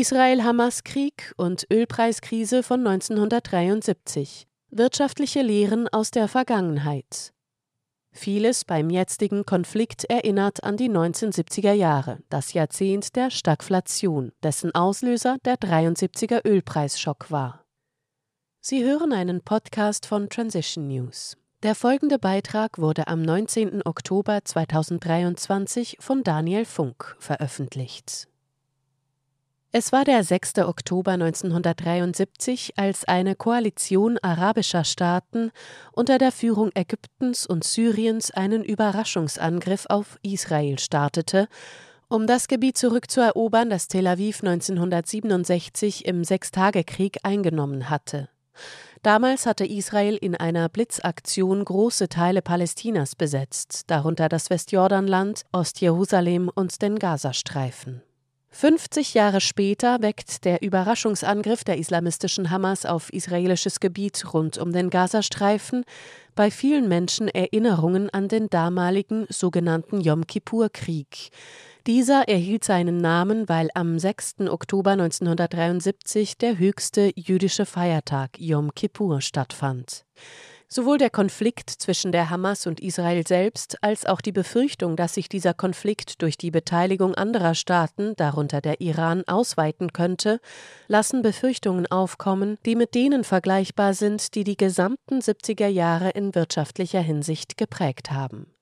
Israel-Hamas-Krieg und Ölpreiskrise von 1973. Wirtschaftliche Lehren aus der Vergangenheit. Vieles beim jetzigen Konflikt erinnert an die 1970er Jahre, das Jahrzehnt der Stagflation, dessen Auslöser der 73er Ölpreisschock war. Sie hören einen Podcast von Transition News. Der folgende Beitrag wurde am 19. Oktober 2023 von Daniel Funk veröffentlicht. Es war der 6. Oktober 1973, als eine Koalition arabischer Staaten unter der Führung Ägyptens und Syriens einen Überraschungsangriff auf Israel startete, um das Gebiet zurückzuerobern, das Tel Aviv 1967 im Sechstagekrieg eingenommen hatte. Damals hatte Israel in einer Blitzaktion große Teile Palästinas besetzt, darunter das Westjordanland, Ostjerusalem und den Gazastreifen. 50 Jahre später weckt der Überraschungsangriff der islamistischen Hamas auf israelisches Gebiet rund um den Gazastreifen bei vielen Menschen Erinnerungen an den damaligen sogenannten Yom Kippur-Krieg. Dieser erhielt seinen Namen, weil am 6. Oktober 1973 der höchste jüdische Feiertag Yom Kippur stattfand. Sowohl der Konflikt zwischen der Hamas und Israel selbst als auch die Befürchtung, dass sich dieser Konflikt durch die Beteiligung anderer Staaten, darunter der Iran, ausweiten könnte, lassen Befürchtungen aufkommen, die mit denen vergleichbar sind, die die gesamten 70er Jahre in wirtschaftlicher Hinsicht geprägt haben.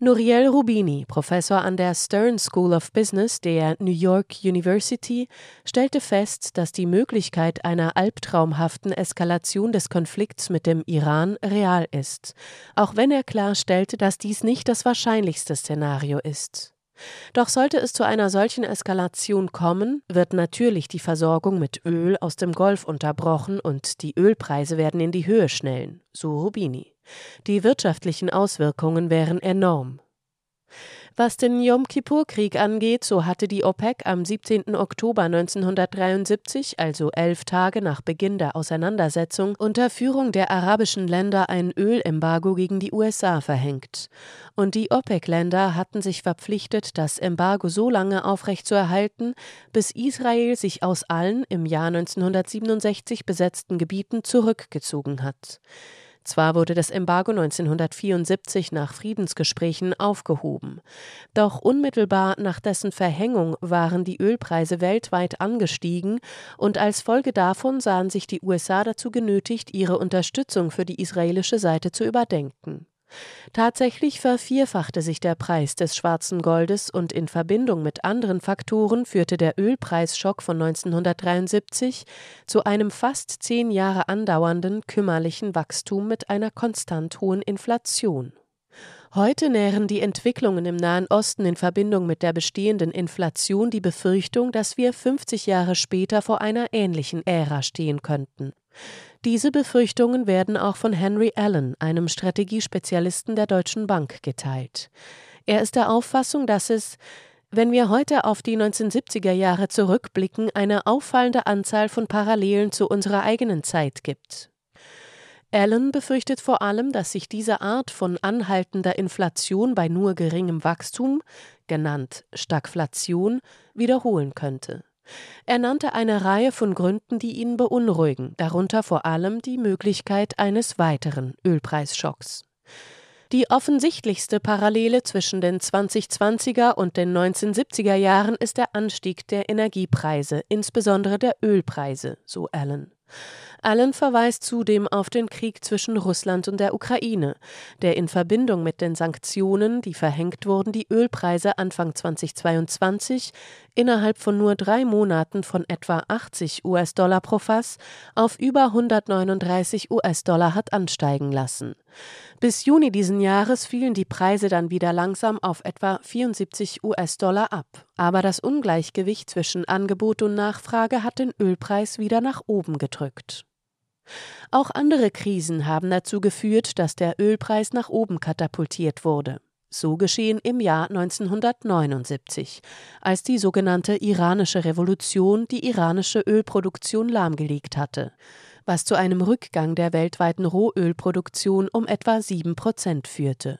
Nouriel Roubini, Professor an der Stern School of Business der New York University, stellte fest, dass die Möglichkeit einer albtraumhaften Eskalation des Konflikts mit dem Iran real ist, auch wenn er klarstellte, dass dies nicht das wahrscheinlichste Szenario ist. Doch sollte es zu einer solchen Eskalation kommen, wird natürlich die Versorgung mit Öl aus dem Golf unterbrochen und die Ölpreise werden in die Höhe schnellen, so Roubini. Die wirtschaftlichen Auswirkungen wären enorm. Was den Yom Kippur-Krieg angeht, so hatte die OPEC am 17. Oktober 1973, also 11 Tage nach Beginn der Auseinandersetzung, unter Führung der arabischen Länder ein Ölembargo gegen die USA verhängt. Und die OPEC-Länder hatten sich verpflichtet, das Embargo so lange aufrechtzuerhalten, bis Israel sich aus allen im Jahr 1967 besetzten Gebieten zurückgezogen hat. Zwar wurde das Embargo 1974 nach Friedensgesprächen aufgehoben, doch unmittelbar nach dessen Verhängung waren die Ölpreise weltweit angestiegen und als Folge davon sahen sich die USA dazu genötigt, ihre Unterstützung für die israelische Seite zu überdenken. Tatsächlich vervierfachte sich der Preis des schwarzen Goldes und in Verbindung mit anderen Faktoren führte der Ölpreisschock von 1973 zu einem fast 10 Jahre andauernden kümmerlichen Wachstum mit einer konstant hohen Inflation. Heute nähren die Entwicklungen im Nahen Osten in Verbindung mit der bestehenden Inflation die Befürchtung, dass wir 50 Jahre später vor einer ähnlichen Ära stehen könnten. Diese Befürchtungen werden auch von Henry Allen, einem Strategiespezialisten der Deutschen Bank, geteilt. Er ist der Auffassung, dass es, wenn wir heute auf die 1970er Jahre zurückblicken, eine auffallende Anzahl von Parallelen zu unserer eigenen Zeit gibt. Allen befürchtet vor allem, dass sich diese Art von anhaltender Inflation bei nur geringem Wachstum, genannt Stagflation, wiederholen könnte. Er nannte eine Reihe von Gründen, die ihn beunruhigen, darunter vor allem die Möglichkeit eines weiteren Ölpreisschocks. Die offensichtlichste Parallele zwischen den 2020er und den 1970er Jahren ist der Anstieg der Energiepreise, insbesondere der Ölpreise, so Allen. Allen verweist zudem auf den Krieg zwischen Russland und der Ukraine, der in Verbindung mit den Sanktionen, die verhängt wurden, die Ölpreise Anfang 2022 innerhalb von nur 3 Monaten von etwa 80 US-Dollar pro Fass auf über 139 US-Dollar hat ansteigen lassen. Bis Juni diesen Jahres fielen die Preise dann wieder langsam auf etwa 74 US-Dollar ab. Aber das Ungleichgewicht zwischen Angebot und Nachfrage hat den Ölpreis wieder nach oben gedrückt. Auch andere Krisen haben dazu geführt, dass der Ölpreis nach oben katapultiert wurde. So geschehen im Jahr 1979, als die sogenannte iranische Revolution die iranische Ölproduktion lahmgelegt hatte, was zu einem Rückgang der weltweiten Rohölproduktion um etwa 7% führte.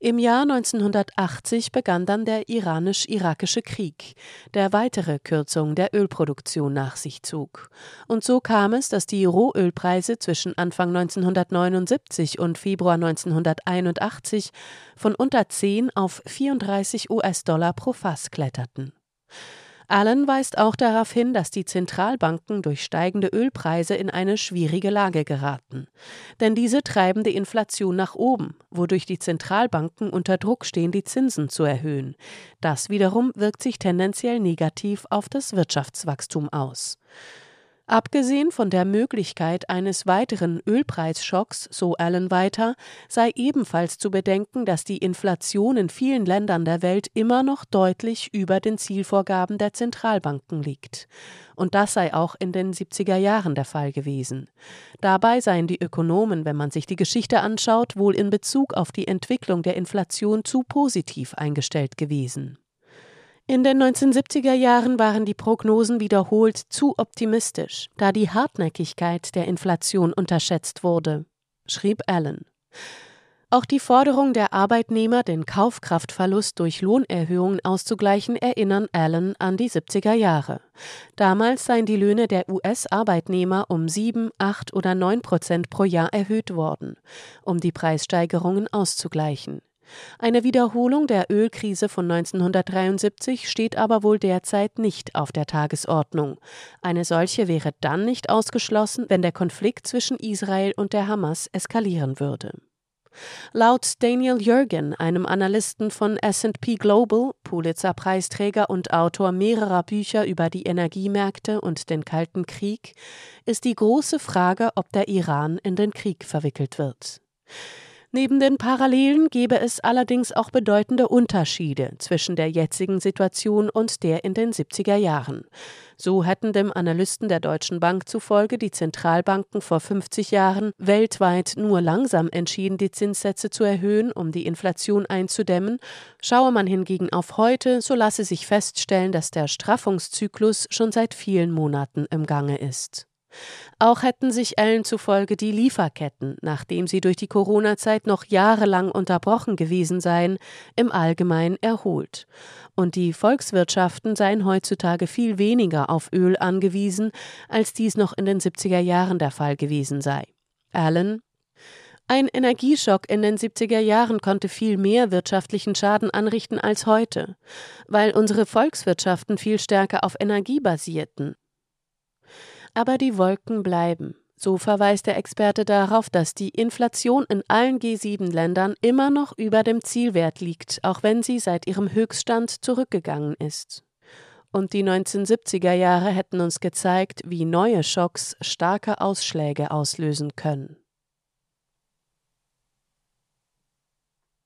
Im Jahr 1980 begann dann der iranisch-irakische Krieg, der weitere Kürzung der Ölproduktion nach sich zog. Und so kam es, dass die Rohölpreise zwischen Anfang 1979 und Februar 1981 von unter 10 auf 34 US-Dollar pro Fass kletterten. Allen weist auch darauf hin, dass die Zentralbanken durch steigende Ölpreise in eine schwierige Lage geraten. Denn diese treiben die Inflation nach oben, wodurch die Zentralbanken unter Druck stehen, die Zinsen zu erhöhen. Das wiederum wirkt sich tendenziell negativ auf das Wirtschaftswachstum aus. Abgesehen von der Möglichkeit eines weiteren Ölpreisschocks, so Allen weiter, sei ebenfalls zu bedenken, dass die Inflation in vielen Ländern der Welt immer noch deutlich über den Zielvorgaben der Zentralbanken liegt. Und das sei auch in den 70er Jahren der Fall gewesen. Dabei seien die Ökonomen, wenn man sich die Geschichte anschaut, wohl in Bezug auf die Entwicklung der Inflation zu positiv eingestellt gewesen. In den 1970er Jahren waren die Prognosen wiederholt zu optimistisch, da die Hartnäckigkeit der Inflation unterschätzt wurde, schrieb Allen. Auch die Forderung der Arbeitnehmer, den Kaufkraftverlust durch Lohnerhöhungen auszugleichen, erinnern Allen an die 70er Jahre. Damals seien die Löhne der US-Arbeitnehmer um 7, 8 oder 9% pro Jahr erhöht worden, um die Preissteigerungen auszugleichen. Eine Wiederholung der Ölkrise von 1973 steht aber wohl derzeit nicht auf der Tagesordnung. Eine solche wäre dann nicht ausgeschlossen, wenn der Konflikt zwischen Israel und der Hamas eskalieren würde. Laut Daniel Jürgen, einem Analysten von S&P Global, Pulitzer-Preisträger und Autor mehrerer Bücher über die Energiemärkte und den Kalten Krieg, ist die große Frage, ob der Iran in den Krieg verwickelt wird. Neben den Parallelen gäbe es allerdings auch bedeutende Unterschiede zwischen der jetzigen Situation und der in den 70er Jahren. So hätten dem Analysten der Deutschen Bank zufolge die Zentralbanken vor 50 Jahren weltweit nur langsam entschieden, die Zinssätze zu erhöhen, um die Inflation einzudämmen. Schaue man hingegen auf heute, so lasse sich feststellen, dass der Straffungszyklus schon seit vielen Monaten im Gange ist. Auch hätten sich Allen zufolge die Lieferketten, nachdem sie durch die Corona-Zeit noch jahrelang unterbrochen gewesen seien, im Allgemeinen erholt. Und die Volkswirtschaften seien heutzutage viel weniger auf Öl angewiesen, als dies noch in den 70er Jahren der Fall gewesen sei. Allen: Ein Energieschock in den 70er Jahren konnte viel mehr wirtschaftlichen Schaden anrichten als heute, weil unsere Volkswirtschaften viel stärker auf Energie basierten. Aber die Wolken bleiben. So verweist der Experte darauf, dass die Inflation in allen G7-Ländern immer noch über dem Zielwert liegt, auch wenn sie seit ihrem Höchststand zurückgegangen ist. Und die 1970er Jahre hätten uns gezeigt, wie neue Schocks starke Ausschläge auslösen können.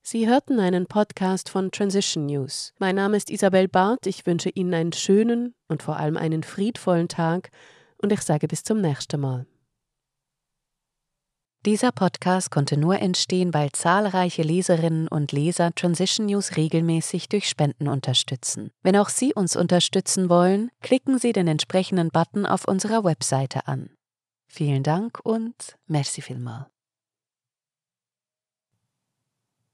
Sie hörten einen Podcast von Transition News. Mein Name ist Isabel Barth. Ich wünsche Ihnen einen schönen und vor allem einen friedvollen Tag. Und ich sage bis zum nächsten Mal. Dieser Podcast konnte nur entstehen, weil zahlreiche Leserinnen und Leser Transition News regelmäßig durch Spenden unterstützen. Wenn auch Sie uns unterstützen wollen, klicken Sie den entsprechenden Button auf unserer Webseite an. Vielen Dank und merci vielmals.